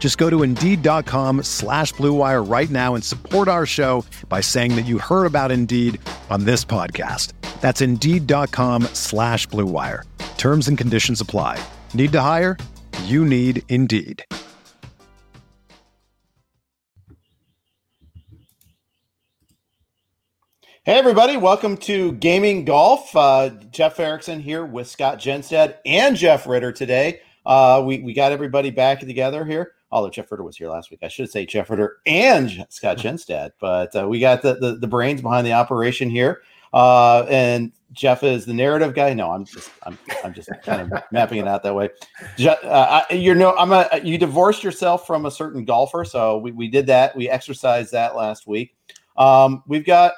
Just go to Indeed.com/Blue Wire right now and support our show by saying that you heard about Indeed on this podcast. That's Indeed.com/Blue Wire. Terms and conditions apply. Need to hire? You need Indeed. Hey, everybody. Welcome to Gaming Golf. Jeff Erickson here with Scott Genstead and Jeff Ritter today. We got everybody back together here. Although Jeff Ritter was here last week. I should say Jeff Ritter and Scott Genstead. But we got the brains behind the operation here. And Jeff is the narrative guy. No, I'm just kind of mapping it out that way. You divorced yourself from a certain golfer. So we did that. We exercised that last week. We've got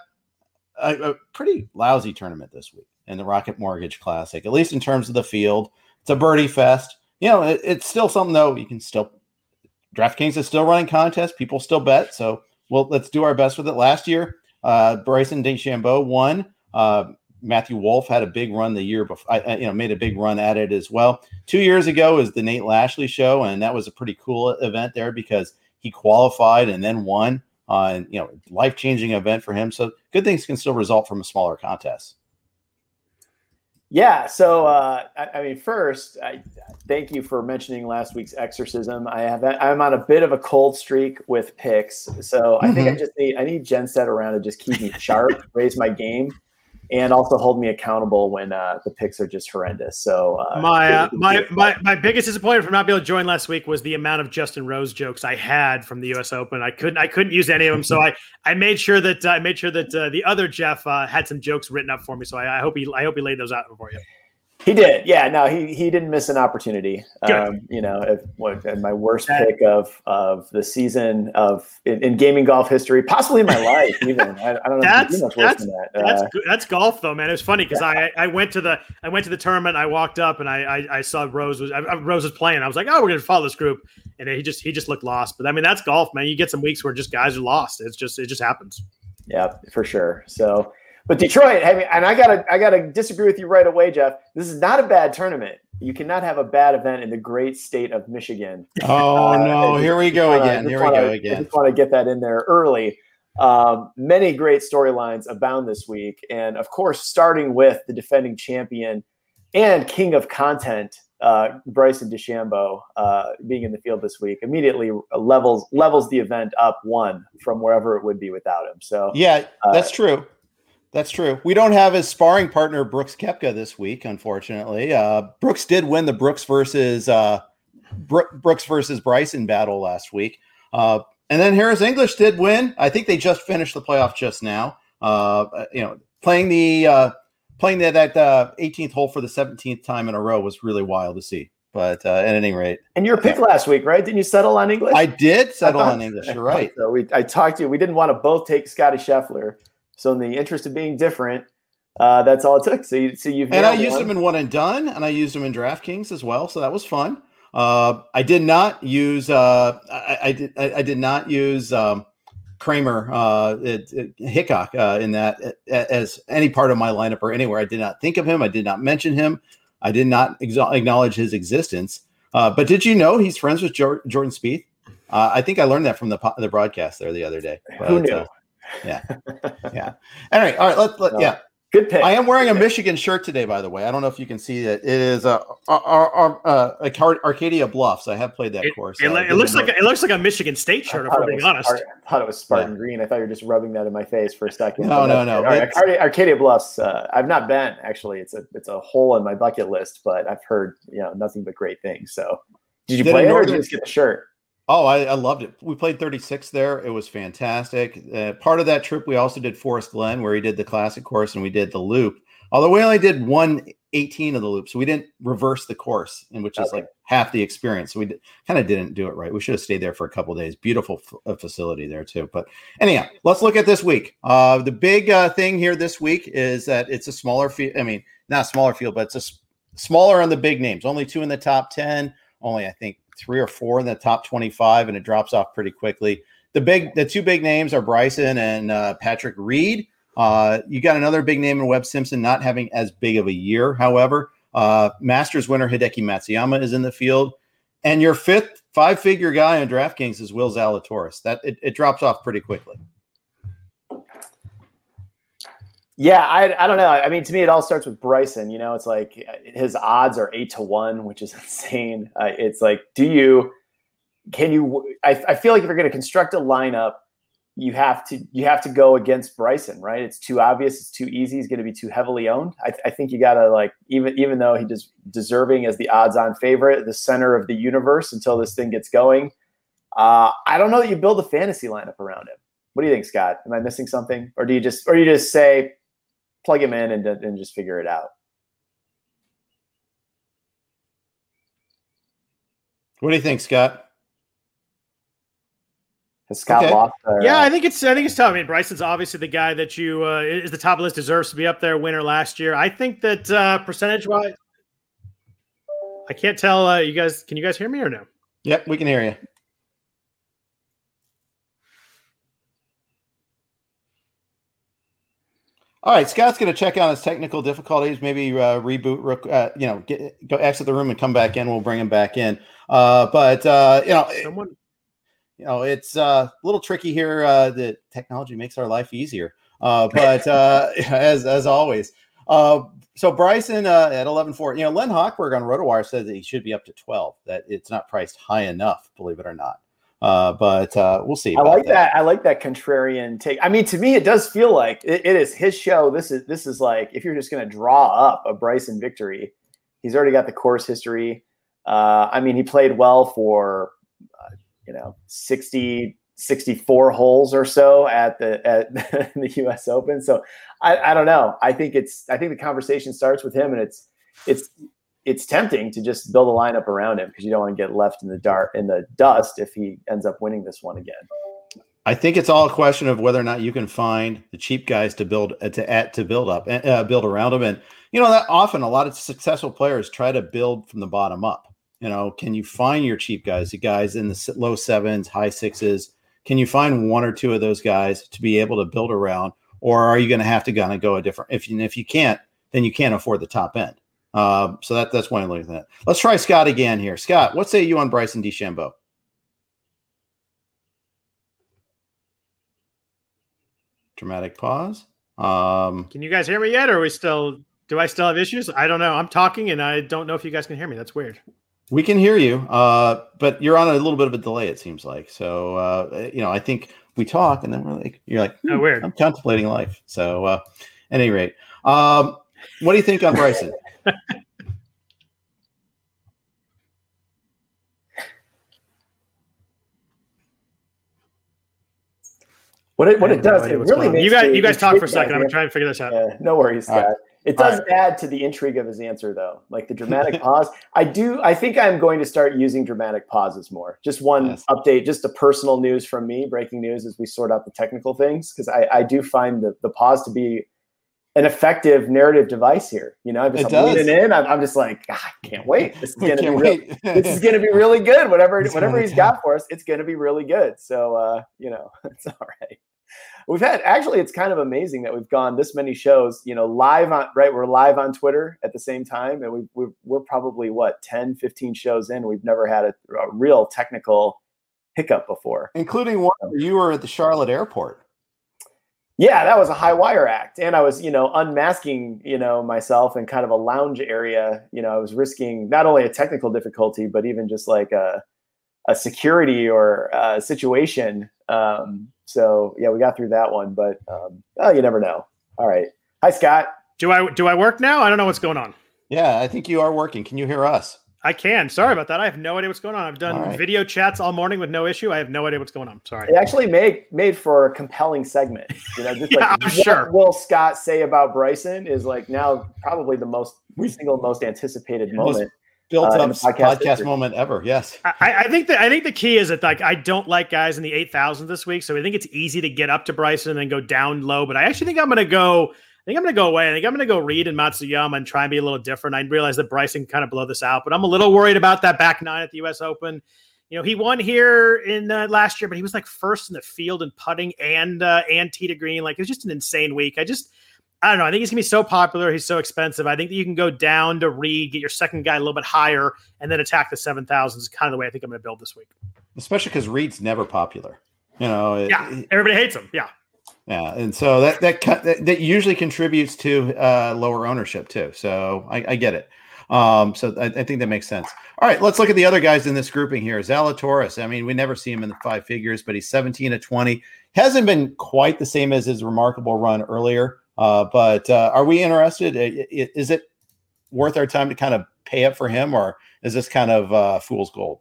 a pretty lousy tournament this week in the Rocket Mortgage Classic, at least in terms of the field. It's a birdie fest. You know, it's still something though. You can still, DraftKings is still running contests. People still bet. So let's do our best with it. Last year, Bryson DeChambeau won. Matthew Wolf had a big run the year before. Made a big run at it as well. 2 years ago is the Nate Lashley show, and that was a pretty cool event there because he qualified and then won. Life-changing event for him. So good things can still result from a smaller contest. Yeah. So, first, I thank you for mentioning last week's exorcism. I'm on a bit of a cold streak with picks. So I think I need Genstead around to just keep me sharp, raise my game, and also hold me accountable when the picks are just horrendous. So my biggest disappointment from not being able to join last week was the amount of Justin Rose jokes I had from the U.S. Open. I couldn't use any of them. So I made sure that the other Jeff had some jokes written up for me. So I hope he laid those out for you. He did. Yeah. No, he didn't miss an opportunity. My worst pick of the season in gaming golf history, possibly in my life. Even I don't know. That's much worse than that. That's golf though, man. It was funny because I went to the tournament. I walked up and I saw Rose was playing. I was like, oh, we're gonna follow this group, and he just looked lost. But I mean, that's golf, man. You get some weeks where just guys are lost. It just happens. Yeah, for sure. So. But Detroit, I gotta disagree with you right away, Jeff. This is not a bad tournament. You cannot have a bad event in the great state of Michigan. Oh no, here we go again. I just want to get that in there early. Many great storylines abound this week, and of course, starting with the defending champion and king of content, Bryson DeChambeau, being in the field this week immediately levels the event up one from wherever it would be without him. So yeah, that's true. That's true. We don't have his sparring partner, Brooks Koepka, this week, unfortunately. Brooks did win the Brooks versus Bryson battle last week. And then Harris English did win. I think they just finished the playoff just now. Playing that 18th hole for the 17th time in a row was really wild to see. But at any rate. And your pick last week, right? Didn't you settle on English? I did settle on English. You're right. So I talked to you. We didn't want to both take Scotty Scheffler. So in the interest of being different, that's all it took. So I used him in one and done, and I used him in DraftKings as well. So that was fun. I did not use Kramer Hickok in that as any part of my lineup or anywhere. I did not think of him. I did not mention him. I did not acknowledge his existence. But did you know he's friends with Jordan Spieth? I think I learned that from the broadcast there the other day. Who knew? Yeah. Anyway, all right. Let's Good pick. I am wearing a Michigan shirt today, by the way. I don't know if you can see it. It is Arcadia Bluffs. I have played that course. It looks like a Michigan State shirt, if we're being honest. I thought it was Spartan green. I thought you were just rubbing that in my face for a second. No. Arcadia Bluffs. I've not been, actually. It's a hole in my bucket list, but I've heard nothing but great things. So did you play it or did you just get the shirt? Oh, I loved it. We played 36 there. It was fantastic. Part of that trip, we also did Forest Glen, where he did the classic course, and we did the loop. Although we only did 118 of the loop, so we didn't reverse the course, which is like half the experience. So we kind of didn't do it right. We should have stayed there for a couple of days. Beautiful facility there, too. But anyhow, let's look at this week. The big thing here this week is that it's a smaller field. I mean, not a smaller field, but it's a smaller on the big names. Only two in the top 10. Only, I think, 3 or 4 in the top 25, and it drops off pretty quickly. The two big names are Bryson and Patrick Reed. You got another big name in Webb Simpson, not having as big of a year. However, Masters winner Hideki Matsuyama is in the field, and your fifth five-figure guy on DraftKings is Will Zalatoris. That it drops off pretty quickly. Yeah, I don't know. I mean, to me, it all starts with Bryson. It's like his odds are 8-1, which is insane. It's like, I feel like if you're going to construct a lineup, you have to go against Bryson, right? It's too obvious. It's too easy. He's going to be too heavily owned. I think you got to, like, even though he is deserving as the odds-on favorite, the center of the universe until this thing gets going. I don't know that you build a fantasy lineup around him. What do you think, Scott? Am I missing something, or do you just say? Plug him in and just figure it out. What do you think, Scott? Has Scott lost? Yeah, I think it's tough. I mean, Bryson's obviously the guy that you is the top of the list, deserves to be up there. Winner last year. I think that percentage wise, I can't tell. You guys, can you guys hear me or no? Yep, we can hear you. All right, Scott's going to check on his technical difficulties, maybe reboot, go exit the room and come back in. We'll bring him back in. It's a little tricky here. The technology makes our life easier, as always. So Bryson at 11.4, Len Hochberg on Rotowire says that he should be up to 12, that it's not priced high enough, believe it or not. But we'll see. I like that contrarian take. I mean, to me, it does feel like it is his show. This is like, if you're just going to draw up a Bryson victory, he's already got the course history. I mean, he played well for, 64 holes or so at the U.S. Open. So I don't know. I think the conversation starts with him, and it's tempting to just build a lineup around him because you don't want to get left in the dust if he ends up winning this one again. I think it's all a question of whether or not you can find the cheap guys to build around him. And that often a lot of successful players try to build from the bottom up. Can you find your cheap guys, the guys in the low 7s, high 6s? Can you find one or two of those guys to be able to build around, or are you going to have to kind of go a different? If you can't, then you can't afford the top end. So that's why I'm looking at that. Let's try Scott again here. Scott, what say you on Bryson DeChambeau? Dramatic pause. Can you guys hear me yet? Or do I still have issues? I don't know. I'm talking and I don't know if you guys can hear me. That's weird. We can hear you, but you're on a little bit of a delay, it seems like. So, I think we talk and then we're like, you're like, oh, weird. I'm contemplating life. So, at any rate, what do you think on Bryson? What it does, it really makes you guys talk for a second. I'm gonna try and figure this out. No worries, Scott. Right. It does add to the intrigue of his answer, though. Like the dramatic pause. I think I'm going to start using dramatic pauses more. Just one update, just a personal news from me, breaking news as we sort out the technical things, because I do find the pause to be an effective narrative device here. I'm leaning in. I'm just like, I can't wait. This is going to be really good. Whatever he's got for us, it's going to be really good. So, it's all right. It's kind of amazing that we've gone this many shows, live on, right. We're live on Twitter at the same time. And we're probably 10, 15 shows in. We've never had a real technical hiccup before. Including one, you were at the Charlotte airport. Yeah, that was a high wire act. And I was, unmasking, myself in kind of a lounge area. I was risking not only a technical difficulty, but even just like a security or a situation. So yeah, we got through that one, but you never know. All right. Hi, Scott. Do I work now? I don't know what's going on. Yeah, I think you are working. Can you hear us? I can. Sorry about that. I have no idea what's going on. I've done video chats all morning with no issue. I have no idea what's going on. Sorry. It actually made for a compelling segment. Just yeah, like I'm sure. Will Scott say about Bryson is like now probably the most anticipated moment. Built-up podcast moment ever. Yes. I think the key is that like I don't like guys in the 8,000 this week, so I think it's easy to get up to Bryson and then go down low. But I actually think I'm going to go away. I think I'm going to go Reed and Matsuyama and try and be a little different. I realize that Bryson kind of blow this out, but I'm a little worried about that back nine at the U.S. Open. He won here in last year, but he was like first in the field in putting and tee to green. Like it was just an insane week. I don't know. I think he's going to be so popular. He's so expensive. I think that you can go down to Reed, get your second guy a little bit higher, and then attack the 7,000 is kind of the way I think I'm going to build this week. Especially because Reed's never popular. Everybody hates him. Yeah. Yeah. And so that usually contributes to lower ownership too. So I get it. So I think that makes sense. All right. Let's look at the other guys in this grouping here. Zalatoris. I mean, we never see him in the five figures, but he's 17-20. Hasn't been quite the same as his remarkable run earlier. But are we interested? Is it worth our time to kind of pay up for him, or is this kind of fool's gold?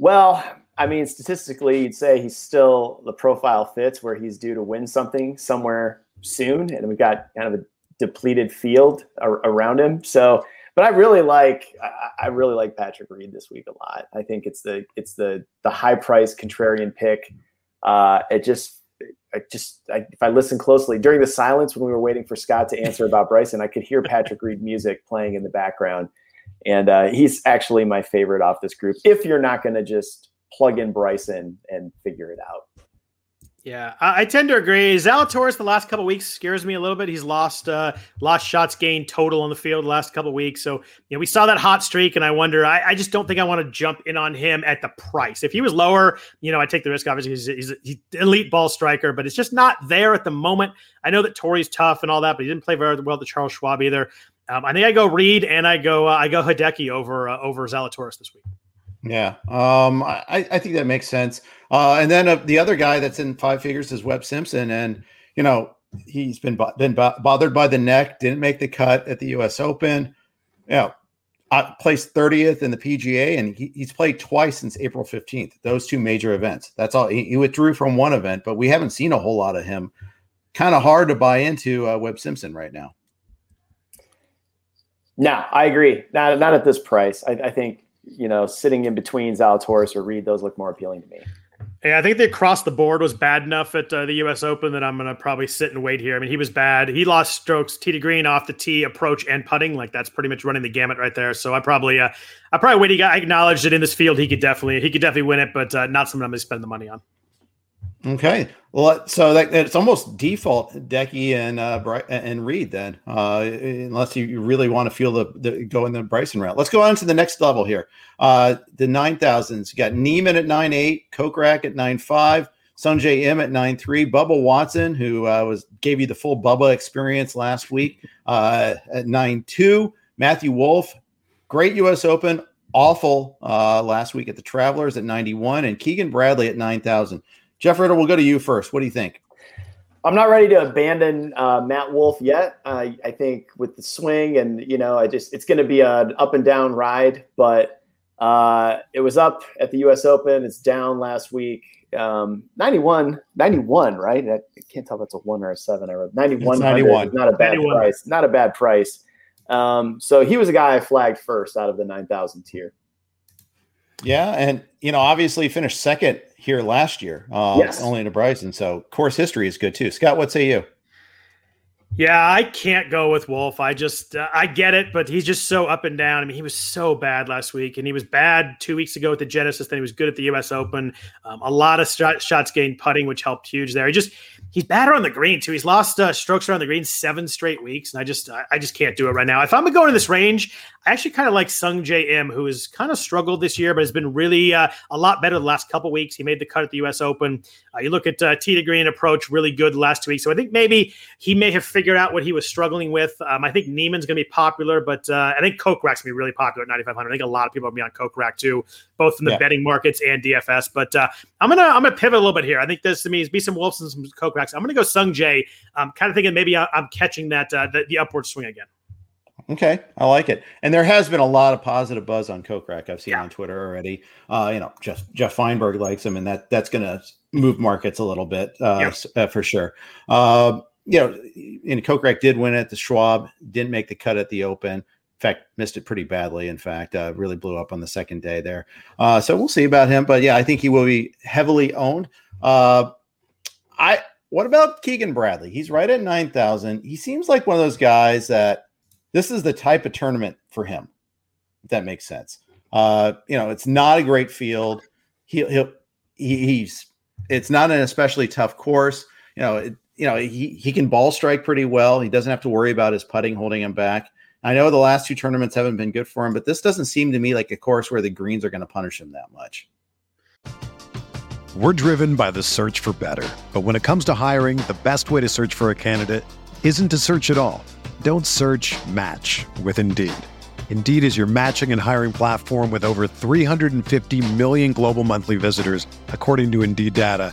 Well, I mean, statistically, you'd say he's still the profile fits where he's due to win something somewhere soon. And we've got kind of a depleted field around him. So, but I really like Patrick Reed this week a lot. I think it's the high price contrarian pick. If I listened closely during the silence when we were waiting for Scott to answer about Bryson, I could hear Patrick Reed music playing in the background. And he's actually my favorite off this group. If you're not going to just plug in Bryson and figure it out. Yeah, I tend to agree. Zalatoris the last couple of weeks scares me a little bit. He's lost shots gained total on the field the last couple of weeks. So, we saw that hot streak, and I wonder, I just don't think I want to jump in on him at the price. If he was lower, I take the risk, obviously, he's an elite ball striker, but it's just not there at the moment. I know that Torrey's tough and all that, but he didn't play very well at the Charles Schwab either. I think I go Reed, and I go Hideki over Zalatoris this week. Yeah, I think that makes sense. And then the other guy that's in five figures is Webb Simpson, and he's been bothered by the neck, didn't make the cut at the U.S. Open. I placed 30th in the PGA, and he's played twice since April 15th. Those two major events. That's all. He withdrew from one event, but we haven't seen a whole lot of him. Kind of hard to buy into Webb Simpson right now. No, I agree. Not at this price. I think. Sitting in between Zalatoris or Reed, those look more appealing to me. Yeah, I think the across the board was bad enough at the U.S. Open that I'm going to probably sit and wait here. I mean, he was bad. He lost strokes, tee to green, off the tee, approach, and putting. Like that's pretty much running the gamut right there. So I probably wait. I acknowledge that in this field he could definitely win it, but not something I'm going to spend the money on. Okay, well, so it's almost default Decky and Reed then, unless you really want to feel the go in the Bryson route. Let's go on to the next level here. The 9,000s. You got Neiman at 9.8, Kokrak at 9.5, Sung Jae Im at 9.3, Bubba Watson, who gave you the full Bubba experience last week at 9.2, Matthew Wolf, great U.S. Open, awful last week at the Travelers at 91, and Keegan Bradley at 9,000. Jeff Ritter, we'll go to you first. What do you think? I'm not ready to abandon Matt Wolf yet. I think with the swing and, it's going to be an up and down ride, but it was up at the U.S. Open. It's down last week. 91, right? I can't tell if that's a 1 or a 7. I wrote 91. It's not a bad 91. Price. Not a bad price. So he was a guy I flagged first out of the 9,000 tier. Yeah, and, obviously finished second here last year, yes. Only to Bryson. So course history is good too. Scott, what say you? Yeah, I can't go with Wolf. I get it, but he's just so up and down. I mean, he was so bad last week, and he was bad 2 weeks ago at the Genesis. Then he was good at the U.S. Open. A lot of shots gained putting, which helped huge there. He's bad around the green too. He's lost strokes around the green 7 straight weeks, and I just can't do it right now. If I'm going to this range, I actually kind of like Sung Jae Im, who has kind of struggled this year, but has been really a lot better the last couple weeks. He made the cut at the U.S. Open. You look at tee to green approach, really good last 2 weeks. So I think maybe he may have figured out what he was struggling with. I think Neiman's going to be popular, but I think Kokrak's going to be really popular at 9,500. I think a lot of people are going to be on Kokrak too, both in the betting markets and DFS. But I'm gonna pivot a little bit here. I think this to me is be some Wolfs and some Kokrak's. I'm going to go Sung Jae. I'm kind of thinking maybe I'm catching that the upward swing again. Okay, I like it. And there has been a lot of positive buzz on Kokrak. I've seen on Twitter already. Jeff Feinberg likes him, and that's going to move markets a little bit for sure. And Kokrak did win at the Schwab, didn't make the cut at the Open. In fact, missed it pretty badly. In fact, really blew up on the second day there. So we'll see about him. But, yeah, I think he will be heavily owned. What about Keegan Bradley? He's right at 9,000. He seems like one of those guys that this is the type of tournament for him, if that makes sense. It's not a great field. It's not an especially tough course. He can ball strike pretty well. He doesn't have to worry about his putting holding him back. I know the last 2 tournaments haven't been good for him, but this doesn't seem to me like a course where the greens are going to punish him that much. We're driven by the search for better. But when it comes to hiring, the best way to search for a candidate isn't to search at all. Don't search, match with Indeed. Indeed is your matching and hiring platform with over 350 million global monthly visitors, according to Indeed data,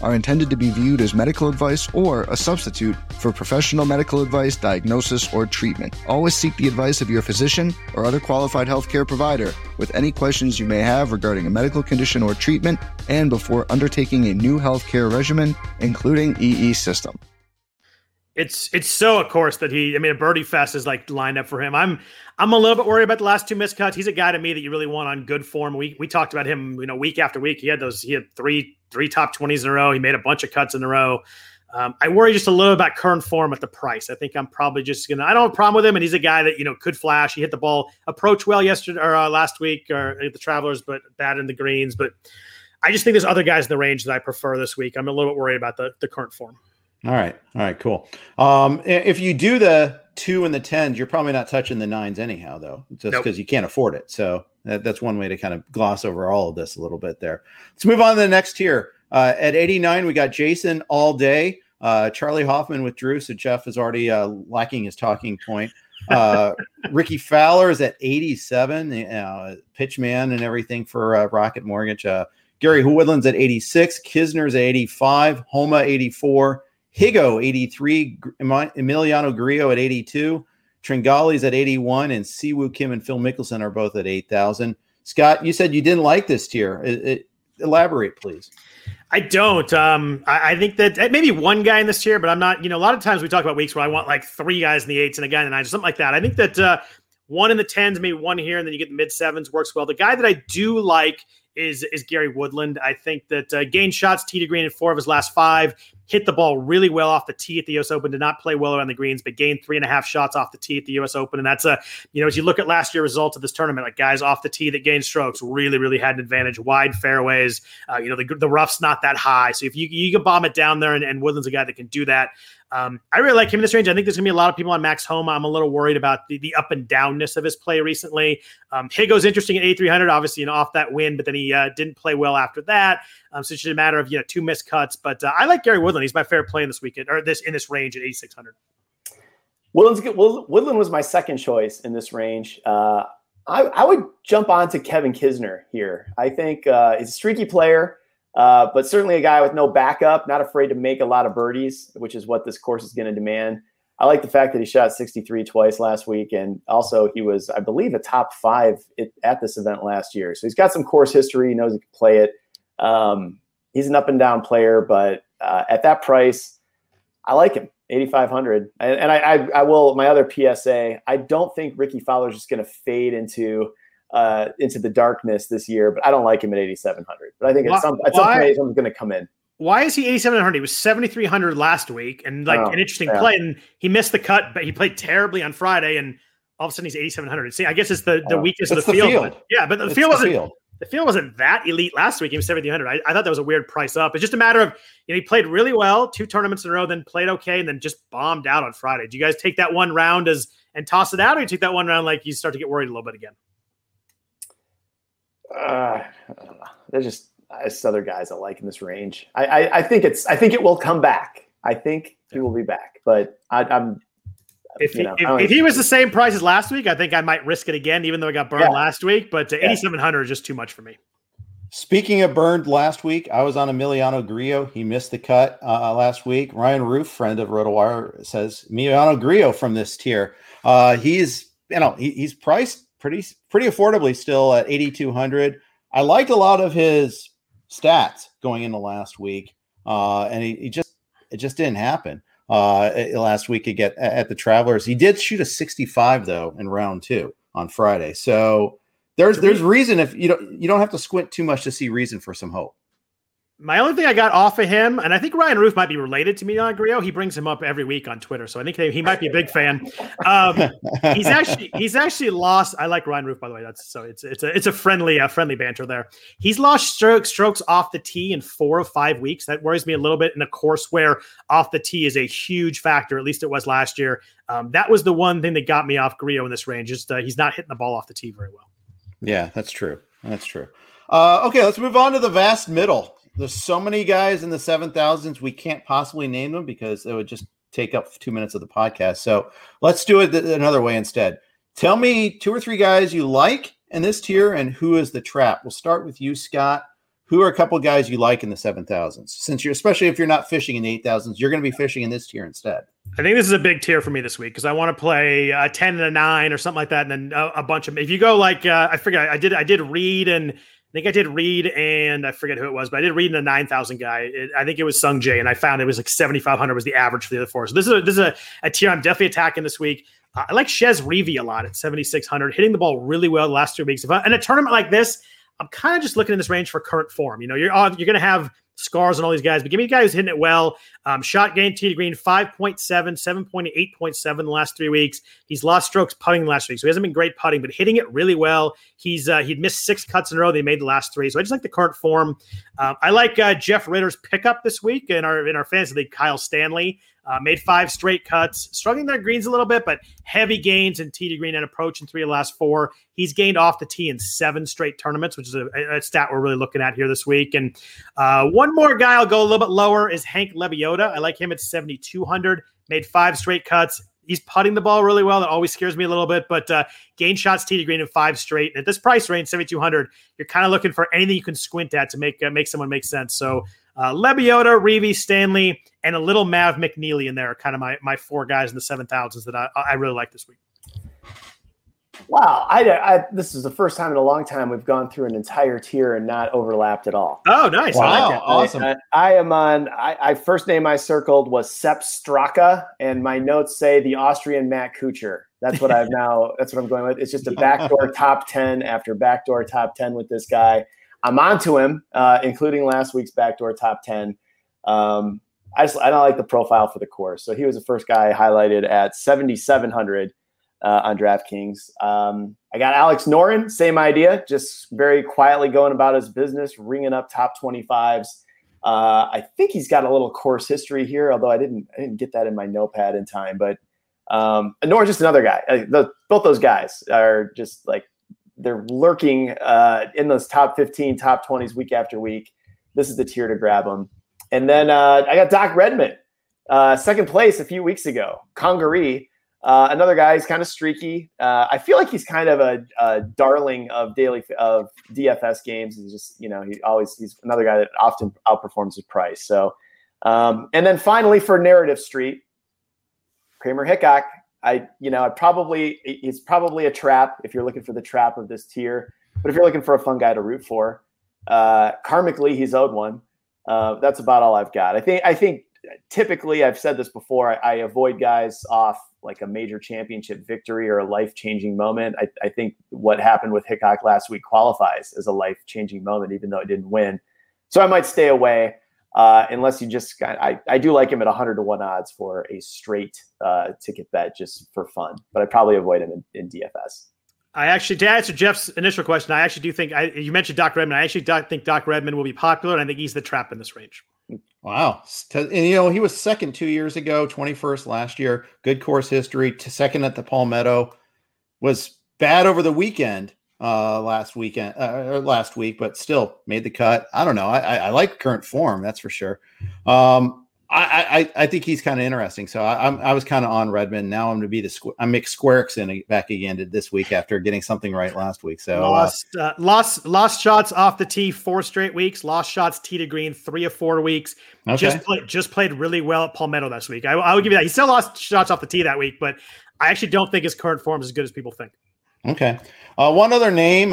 are intended to be viewed as medical advice or a substitute for professional medical advice, diagnosis, or treatment. Always seek the advice of your physician or other qualified healthcare provider with any questions you may have regarding a medical condition or treatment and before undertaking a new healthcare regimen, including EE System. It's so, of course, that a birdie fest is like lined up for him. I'm a little bit worried about the last 2 miscuts. He's a guy to me that you really want on good form. We talked about him, week after week. He had three top 20s in a row. He made a bunch of cuts in a row. I worry just a little about current form at the price. I think I'm probably I don't have a problem with him. And he's a guy that, could flash. He hit the ball approach well yesterday or last week or at the Travelers, but bad in the greens. But I just think there's other guys in the range that I prefer this week. I'm a little bit worried about the current form. All right. Cool. If you do the 2 and the 10s, you're probably not touching the 9s anyhow, though, just because you can't afford it. So that's one way to kind of gloss over all of this a little bit there. Let's move on to the next tier. At 89, we got Jason all day. Charlie Hoffman withdrew, so Jeff is already lacking his talking point. Ricky Fowler is at 87, pitch man and everything for Rocket Mortgage. Gary Woodland's at 86, Kisner's at 85, Homa 84. Higo, 83, Emiliano Grillo at 82, Tringali's at 81, and Siwoo Kim and Phil Mickelson are both at 8,000. Scott, you said you didn't like this tier. Elaborate, please. I don't. I think that maybe one guy in this tier, but I'm not, a lot of times we talk about weeks where I want like three guys in the eights and a guy in the nines or something like that. I think that one in the tens, maybe one here, and then you get the mid sevens works well. The guy that I do like is Gary Woodland. I think that gained shots tee to green in four of his last five, hit the ball really well off the tee at the U.S. Open, did not play well around the greens, but gained 3.5 shots off the tee at the U.S. Open. And that's as you look at last year's results of this tournament, like guys off the tee that gained strokes really, really had an advantage, wide fairways, the rough's not that high. So if you can bomb it down there, and Woodland's a guy that can do that. I really like him in this range. I think there's going to be a lot of people on Max Homa. I'm a little worried about the up and downness of his play recently. Higo's interesting at 8,300, obviously, off that win, but then he didn't play well after that. So it's just a matter of, 2 missed cuts. But I like Gary Woodland. He's my favorite play in this weekend, or this in this range at 8,600. Woodland was my second choice in this range. I would jump on to Kevin Kisner here. I think he's a streaky player. But certainly a guy with no backup, not afraid to make a lot of birdies, which is what this course is going to demand. I like the fact that he shot 63 twice last week. And also he was, I believe, a top 5 at this event last year. So he's got some course history. He knows he can play it. He's an up and down player, but at that price, I like him, 8,500. And I will, my other PSA, I don't think Ricky Fowler is just going to fade into the darkness this year, but I don't like him at 8,700. But I think at some point someone's going to come in. Why is he 8,700? He was 7,300 last week, and an interesting play, and he missed the cut, but he played terribly on Friday, and all of a sudden he's 8,700. See, I guess it's the weakness of the field. The field wasn't that elite last week. He was 7,300. I thought that was a weird price up. It's just a matter of, he played really well 2 tournaments in a row, then played okay, and then just bombed out on Friday. Do you guys take that one round and toss it out, or you take that one round like you start to get worried a little bit again? There's just other guys I like in this range. I think it will come back. I think he will be back, but if he was the same price as last week, I think I might risk it again, even though I got burned last week, but 8,700 is just too much for me. Speaking of burned last week, I was on Emiliano Grillo. He missed the cut last week. Ryan Roof, friend of Rotowire, says Emiliano Grillo from this tier. He's priced pretty affordably still at 8,200. I liked a lot of his stats going into last week, and it just didn't happen last week at the Travelers. He did shoot a 65 though in round 2 on Friday, so there's reason if you don't have to squint too much to see reason for some hope. My only thing I got off of him, and I think Ryan Roof might be related to me on Grillo. He brings him up every week on Twitter, so I think he might be a big fan. He's actually lost. I like Ryan Roof, by the way. It's a friendly banter there. He's lost strokes off the tee in 4 of 5 weeks. That worries me a little bit in a course where off the tee is a huge factor. At least it was last year. That was the one thing that got me off Grillo in this range. Just he's not hitting the ball off the tee very well. Yeah, that's true. That's true. Okay, let's move on to the vast middle. There's so many guys in the 7,000s, we can't possibly name them because it would just take up 2 minutes of the podcast. So let's do it another way instead. Tell me 2 or 3 guys you like in this tier and who is the trap. We'll start with you, Scott. Who are a couple guys you like in the 7,000s? Since especially if you're not fishing in the 8,000s, you're going to be fishing in this tier instead. I think this is a big tier for me this week because I want to play a 10 and a 9 or something like that. And then a bunch of, if you go like, I forget, I did Reed and, I think I did Reed and I forget who it was, but I did Reed in a 9,000 guy. I think it was Sung Jae, and I found it was like 7,500 was the average for the other 4. So this is a tier I'm definitely attacking this week. I like Chez Reavie a lot at 7,600, hitting the ball really well the last 2 weeks. In a tournament like this, I'm kind of just looking in this range for current form. You're going to have scars on all these guys, but give me a guy who's hitting it well. Shot gain tee to green 5.7, 7.8, 8.7 the last 3 weeks. He's lost strokes putting last week, so he hasn't been great putting, but hitting it really well. He's he'd missed 6 cuts in a row. They made the last 3, so I just like the current form. I like Jeff Ritter's pickup this week in our fantasy league. Kyle Stanley made 5 straight cuts, struggling their greens a little bit, but heavy gains in tee to green and approach in 3 of the last 4. He's gained off the tee in 7 straight tournaments, which is a stat we're really looking at here this week. And one more guy I'll go a little bit lower is Hank Lebioda. I like him at 7,200, made 5 straight cuts. He's putting the ball really well. That always scares me a little bit, but gained shots tee to green in 5 straight. And at this price range, 7,200, you're kind of looking for anything you can squint at to make someone make sense. So Lebioda, Reavie, Stanley, and a little Mav McNeely in there are kind of my 4 guys in the 7,000s that I really like this week. Wow. This is the first time in a long time we've gone through an entire tier and not overlapped at all. Oh, nice. Wow. Awesome. I first name I circled was Sepp Straka, and my notes say the Austrian Matt Kuchar. That's what I'm going with. It's just a backdoor top 10 after backdoor top 10 with this guy. I'm onto him, including last week's backdoor top 10. I don't like the profile for the course. So he was the first guy highlighted at 7,700 on DraftKings. I got Alex Noren, same idea, just very quietly going about his business, ringing up top 25s. I think he's got a little course history here, although I didn't get that in my notepad in time. But Noren's just another guy. Both those guys are just like they're lurking in those top 15, top 20s week after week. This is the tier to grab them. And then I got Doc Redman, second place a few weeks ago. Congaree, another guy. He's kind of streaky. I feel like he's kind of a darling of DFS games. He's just, he's another guy that often outperforms his price. So, and then finally for Narrative Street, Kramer Hickok. It's probably a trap if you're looking for the trap of this tier. But if you're looking for a fun guy to root for, karmically he's owed one. That's about all I've got. I think typically I've said this before. I avoid guys off like a major championship victory or a life-changing moment. I think what happened with Hickok last week qualifies as a life-changing moment, even though it didn't win. So I might stay away unless you just. I do like him at 100 to 1 odds for a straight ticket bet just for fun, but I probably avoid him in DFS. To answer Jeff's initial question, I actually do think you mentioned Doc Redman. I actually don't think Doc Redman will be popular, and I think he's the trap in this range. Wow. And, he was second 2 years ago, 21st last year. Good course history. Second at the Palmetto. Was bad over the weekend last week, but still made the cut. I don't know. I like current form, that's for sure. I think he's kind of interesting. So I was kind of on Redmond. Now I'm Mick Squericks in back again this week after getting something right last week. So lost shots off the tee 4 straight weeks. Lost shots tee to green 3 of 4 weeks. Okay. Just played really well at Palmetto this week. I would give you that. He still lost shots off the tee that week, but I actually don't think his current form is as good as people think. Okay, one other name,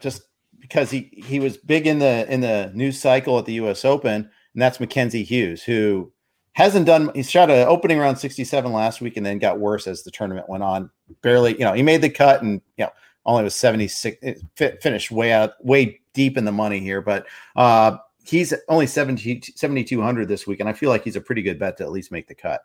just because he was big in the news cycle at the U.S. Open. And that's Mackenzie Hughes, who he shot an opening round 67 last week and then got worse as the tournament went on. Barely, he made the cut and, only was 76, finished way deep in the money here. But he's only 7,200 this week. And I feel like he's a pretty good bet to at least make the cut.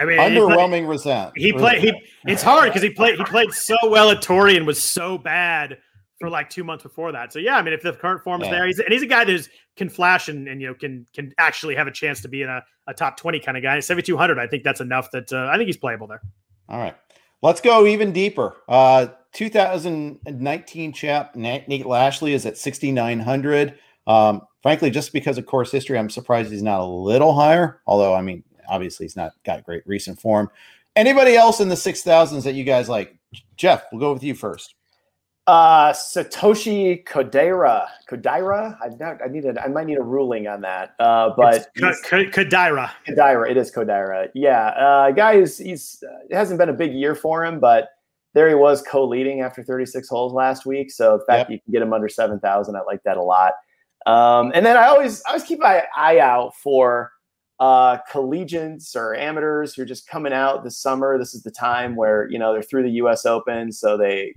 Underwhelming result. It's hard because he played so well at Torrey and was so bad for like 2 months before that. So, if the current form is there, he's a guy that can flash and can actually have a chance to be in a top 20 kind of guy. At 7,200, I think that's enough that I think he's playable there. All right. Let's go even deeper. 2019 chap Nate Lashley is at 6,900. Frankly, just because of course history, I'm surprised he's not a little higher. Although, obviously he's not got great recent form. Anybody else in the 6,000s that you guys like? Jeff, we'll go with you first. Satoshi Kodaira. I might need a ruling on that. But Kodaira. It is Kodaira. Yeah. Guy it hasn't been a big year for him, but there he was co-leading after 36 holes last week. So the fact that you can get him under 7,000, I like that a lot. And then I always keep my eye out for collegians or amateurs who are just coming out this summer. This is the time where, they're through the U.S. Open. So they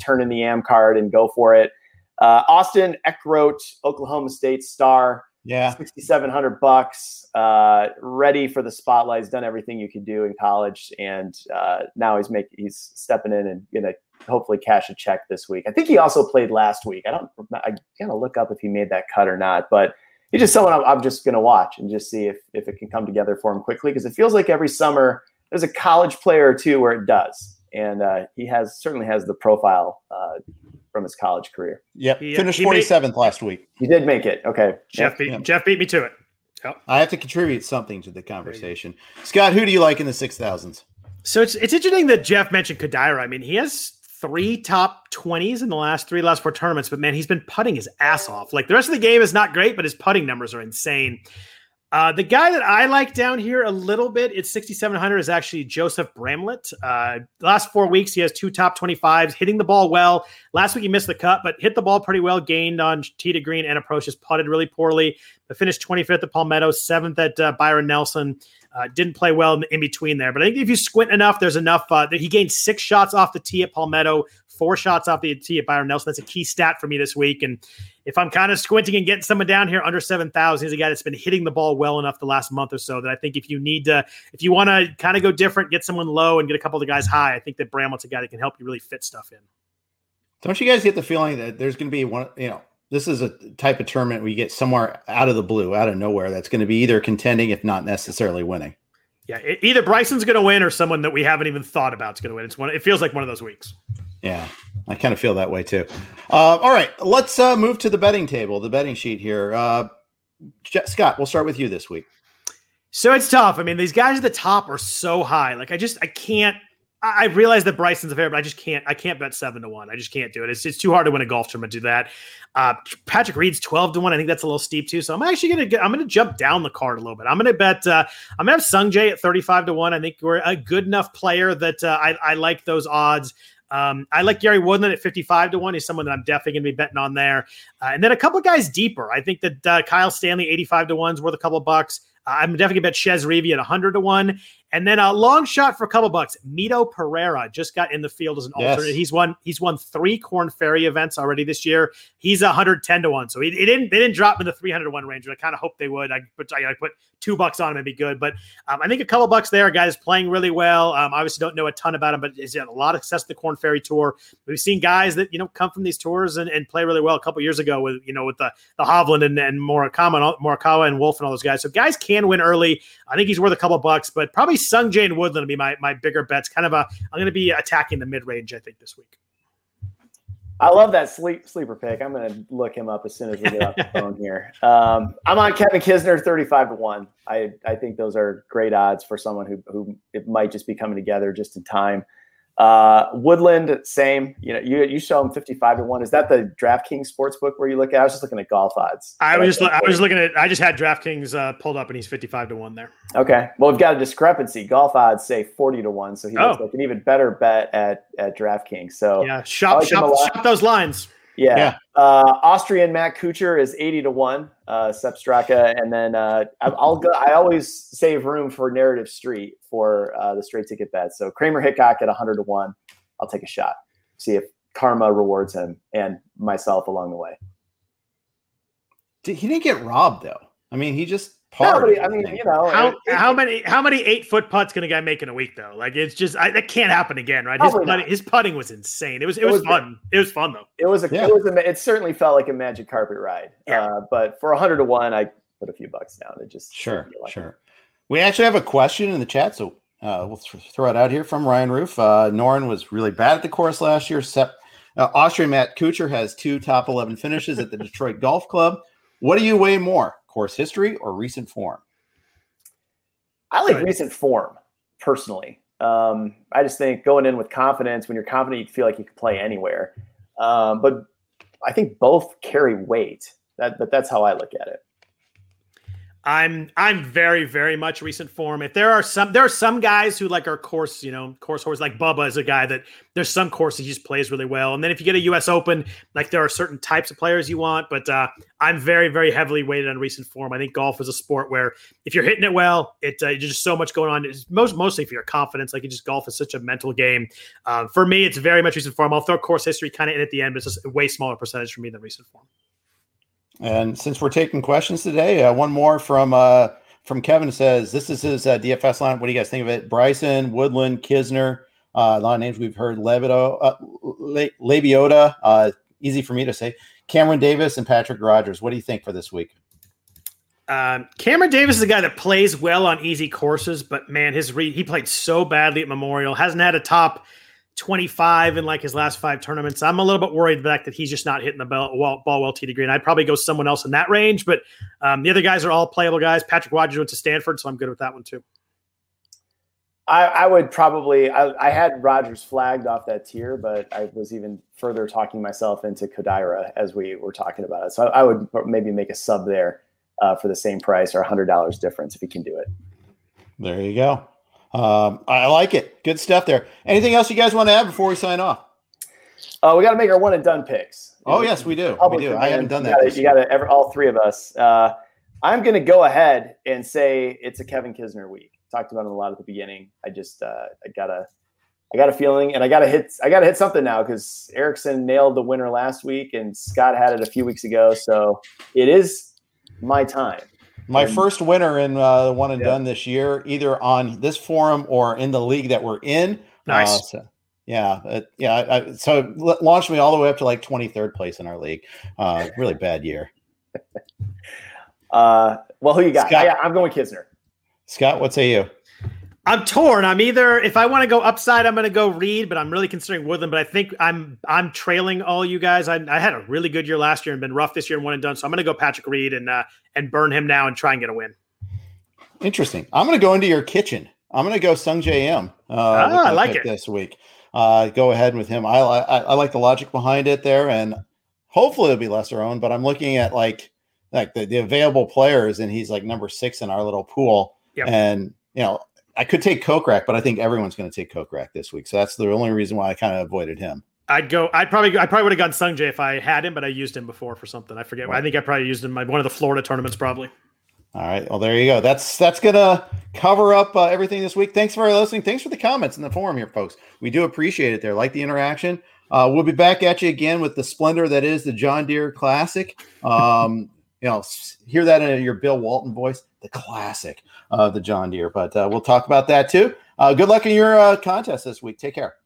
turn in the AM card and go for it. Austin Eckroat, Oklahoma State star. Yeah. $6,700, ready for the spotlight. He's done everything you could do in college. And now he's stepping in and going to hopefully cash a check this week. I think he also played last week. I got to look up if he made that cut or not, but he's just someone I'm just going to watch and just see if it can come together for him quickly, because it feels like every summer there's a college player or two where it does. And he certainly has the profile from his college career. Yep. He finished 47th last week. He did make it. Okay. Jeff beat me to it. Yep. I have to contribute something to the conversation. Scott, who do you like in the 6,000s? So it's interesting that Jeff mentioned Kodaira. He has 3 top 20s in the last 4 tournaments, but man, he's been putting his ass off. Like the rest of the game is not great, but his putting numbers are insane. The guy that I like down here a little bit, it's 6,700, is actually Joseph Bramlett. The last 4 weeks, he has two top 25s, hitting the ball well. Last week, he missed the cut, but hit the ball pretty well, gained on tee to green and approach, just putted really poorly. But finished 25th at Palmetto, 7th at Byron Nelson. Didn't play well in between there. But I think if you squint enough, there's enough. That he gained 6 shots off the tee at Palmetto, 4 shots off the tee at Byron Nelson. That's a key stat for me this week. And if I'm kind of squinting and getting someone down here under 7,000, he's a guy that's been hitting the ball well enough the last month or so that I think if you need to, if you want to kind of go different, get someone low and get a couple of the guys high, I think that Bramlett's a guy that can help you really fit stuff in. Don't you guys get the feeling that there's going to be one, you know, this is a type of tournament we get somewhere out of the blue, out of nowhere, that's going to be either contending, if not necessarily winning. Yeah, either Bryson's going to win or someone that we haven't even thought about is going to win. It's one. It feels like one of those weeks. Yeah, I kind of feel that way too. All right, let's move to the betting table, the betting sheet here. Scott, we'll start with you this week. So it's tough. I mean, these guys at the top are so high. Like I can't. I realize that Bryson's a favorite, but I just can't. I can't bet 7-1. I just can't do it. It's too hard to win a golf tournament to do that. Patrick Reed's 12-1. I think that's a little steep too. So I'm actually gonna jump down the card a little bit. I'm gonna bet. I'm gonna have Sung Jae at 35-1. I think we're a good enough player that I like those odds. I like Gary Woodland at 55-1. He's someone that I'm definitely going to be betting on there. And then a couple of guys deeper. I think that Kyle Stanley 85-1 is worth a couple of bucks. I'm definitely going to bet Chez Reavie at 100-1. And then a long shot for a couple of bucks. Mito Pereira just got in the field as an alternate. He's won 3 Korn Ferry events already this year. He's 110-1. So they didn't drop in the 300-1 range, but I kind of hoped they would. I put $2 on him and be good. But I think a couple of bucks there. A guy is playing really well. Obviously don't know a ton about him, but he's had a lot of success at the Korn Ferry Tour. We've seen guys that, you know, come from these tours and play really well a couple years ago with the Hovland and Morikawa and Wolf and all those guys. So guys can win early. I think he's worth a couple of bucks, but probably Sung Jae and Woodland will be my bigger bets. I'm going to be attacking the mid-range, I think, this week. I love that sleeper pick. I'm going to look him up as soon as we get off the phone here. I'm on Kevin Kisner, 35-1. I think those are great odds for someone who it might just be coming together just in time. Woodland, same. You know, you show him 55-1. Is that the DraftKings sportsbook where you look at? I was just looking at golf odds. I just had DraftKings pulled up, and he's 55-1 there. Okay. Well, we've got a discrepancy. Golf odds say 40-1, so he looks like an even better bet at DraftKings. So yeah, shop those lines. Yeah. Austrian Matt Kuchar is 80-1. Sepp Straka, and then I always save room for Narrative Street for the straight ticket bet. So Kramer Hickok at 100-1. I'll take a shot. See if karma rewards him and myself along the way. He didn't get robbed though. I mean, he just. How many 8-foot putts can a guy make in a week though? Like it's just that can't happen again, right? His putting was insane. It was fun. It was fun though. It certainly felt like a magic carpet ride. Yeah. But for 100-1, I put a few bucks down. It just sure. We actually have a question in the chat, so we'll throw it out here from Ryan Roof. Noren was really bad at the course last year. Austrian Matt Kuchar has 2 top 11 finishes at the Detroit Golf Club. What do you weigh more? Course history or recent form? I like recent form personally. I just think going in with confidence, when you're confident, you feel like you can play anywhere. But I think both carry weight. But that's how I look at it. I'm very, very much recent form. If there are some guys who like are course horse, like Bubba is a guy that there's some courses he just plays really well. And then if you get a U.S. Open, like there are certain types of players you want, but I'm very, very heavily weighted on recent form. I think golf is a sport where if you're hitting it well, there's just so much going on. It's mostly for your confidence. Like golf is such a mental game. For me, it's very much recent form. I'll throw course history kind of in at the end, but it's just a way smaller percentage for me than recent form. And since we're taking questions today, one more from Kevin says, this is his DFS line. What do you guys think of it? Bryson, Woodland, Kisner, a lot of names we've heard, Lebioda, easy for me to say, Cameron Davis and Patrick Rogers. What do you think for this week? Cameron Davis is a guy that plays well on easy courses, but man, he played so badly at Memorial, hasn't had a top 25 in like his last 5 tournaments. I'm a little bit worried back that he's just not hitting the ball well tee to green. I'd probably go someone else in that range, but the other guys are all playable guys. Patrick Rogers went to Stanford, so I'm good with that one too. I would probably. I had Rogers flagged off that tier, but I was even further talking myself into Kodaira as we were talking about it. So I would maybe make a sub there for the same price or $100 difference if you can do it. There you go. I like it. Good stuff there. Anything else you guys want to add before we sign off? We got to make our one and done picks. Oh, yes, we do. I haven't done that. You got to, all three of us. I'm going to go ahead and say it's a Kevin Kisner week. Talked about it a lot at the beginning. I just I got a feeling, and I got to hit something now because Erickson nailed the winner last week, and Scott had it a few weeks ago. So it is my time. My first winner in the one and done this year, either on this forum or in the league that we're in. Nice. So it launched me all the way up to like 23rd place in our league. Really bad year. Well, who you got? Scott, I'm going Kisner. Scott, what say you? I'm torn. I'm either, if I want to go upside, I'm going to go Reed, but I'm really considering Woodland. But I think I'm trailing all you guys. I had a really good year last year and been rough this year and one and done. So I'm going to go Patrick Reed and burn him now and try and get a win. Interesting. I'm going to go into your kitchen. I'm going to go Sung Jae Im. I like it this week. Go ahead with him. I like the logic behind it there, and hopefully it'll be lesser owned. But I'm looking at like the available players, and he's like number 6 in our little pool. Yep. And I could take Kokrak, but I think everyone's going to take Kokrak this week. So that's the only reason why I kind of avoided him. I probably would have gone Sung Jae if I had him, but I used him before for something. I forget. Right. I think I probably used him in one of the Florida tournaments probably. All right. Well, there you go. That's going to cover up everything this week. Thanks for listening. Thanks for the comments in the forum here, folks. We do appreciate it there. Like the interaction. We'll be back at you again with the splendor that is the John Deere Classic. Hear that in your Bill Walton voice, the classic of the John Deere. But we'll talk about that too. Good luck in your contest this week. Take care.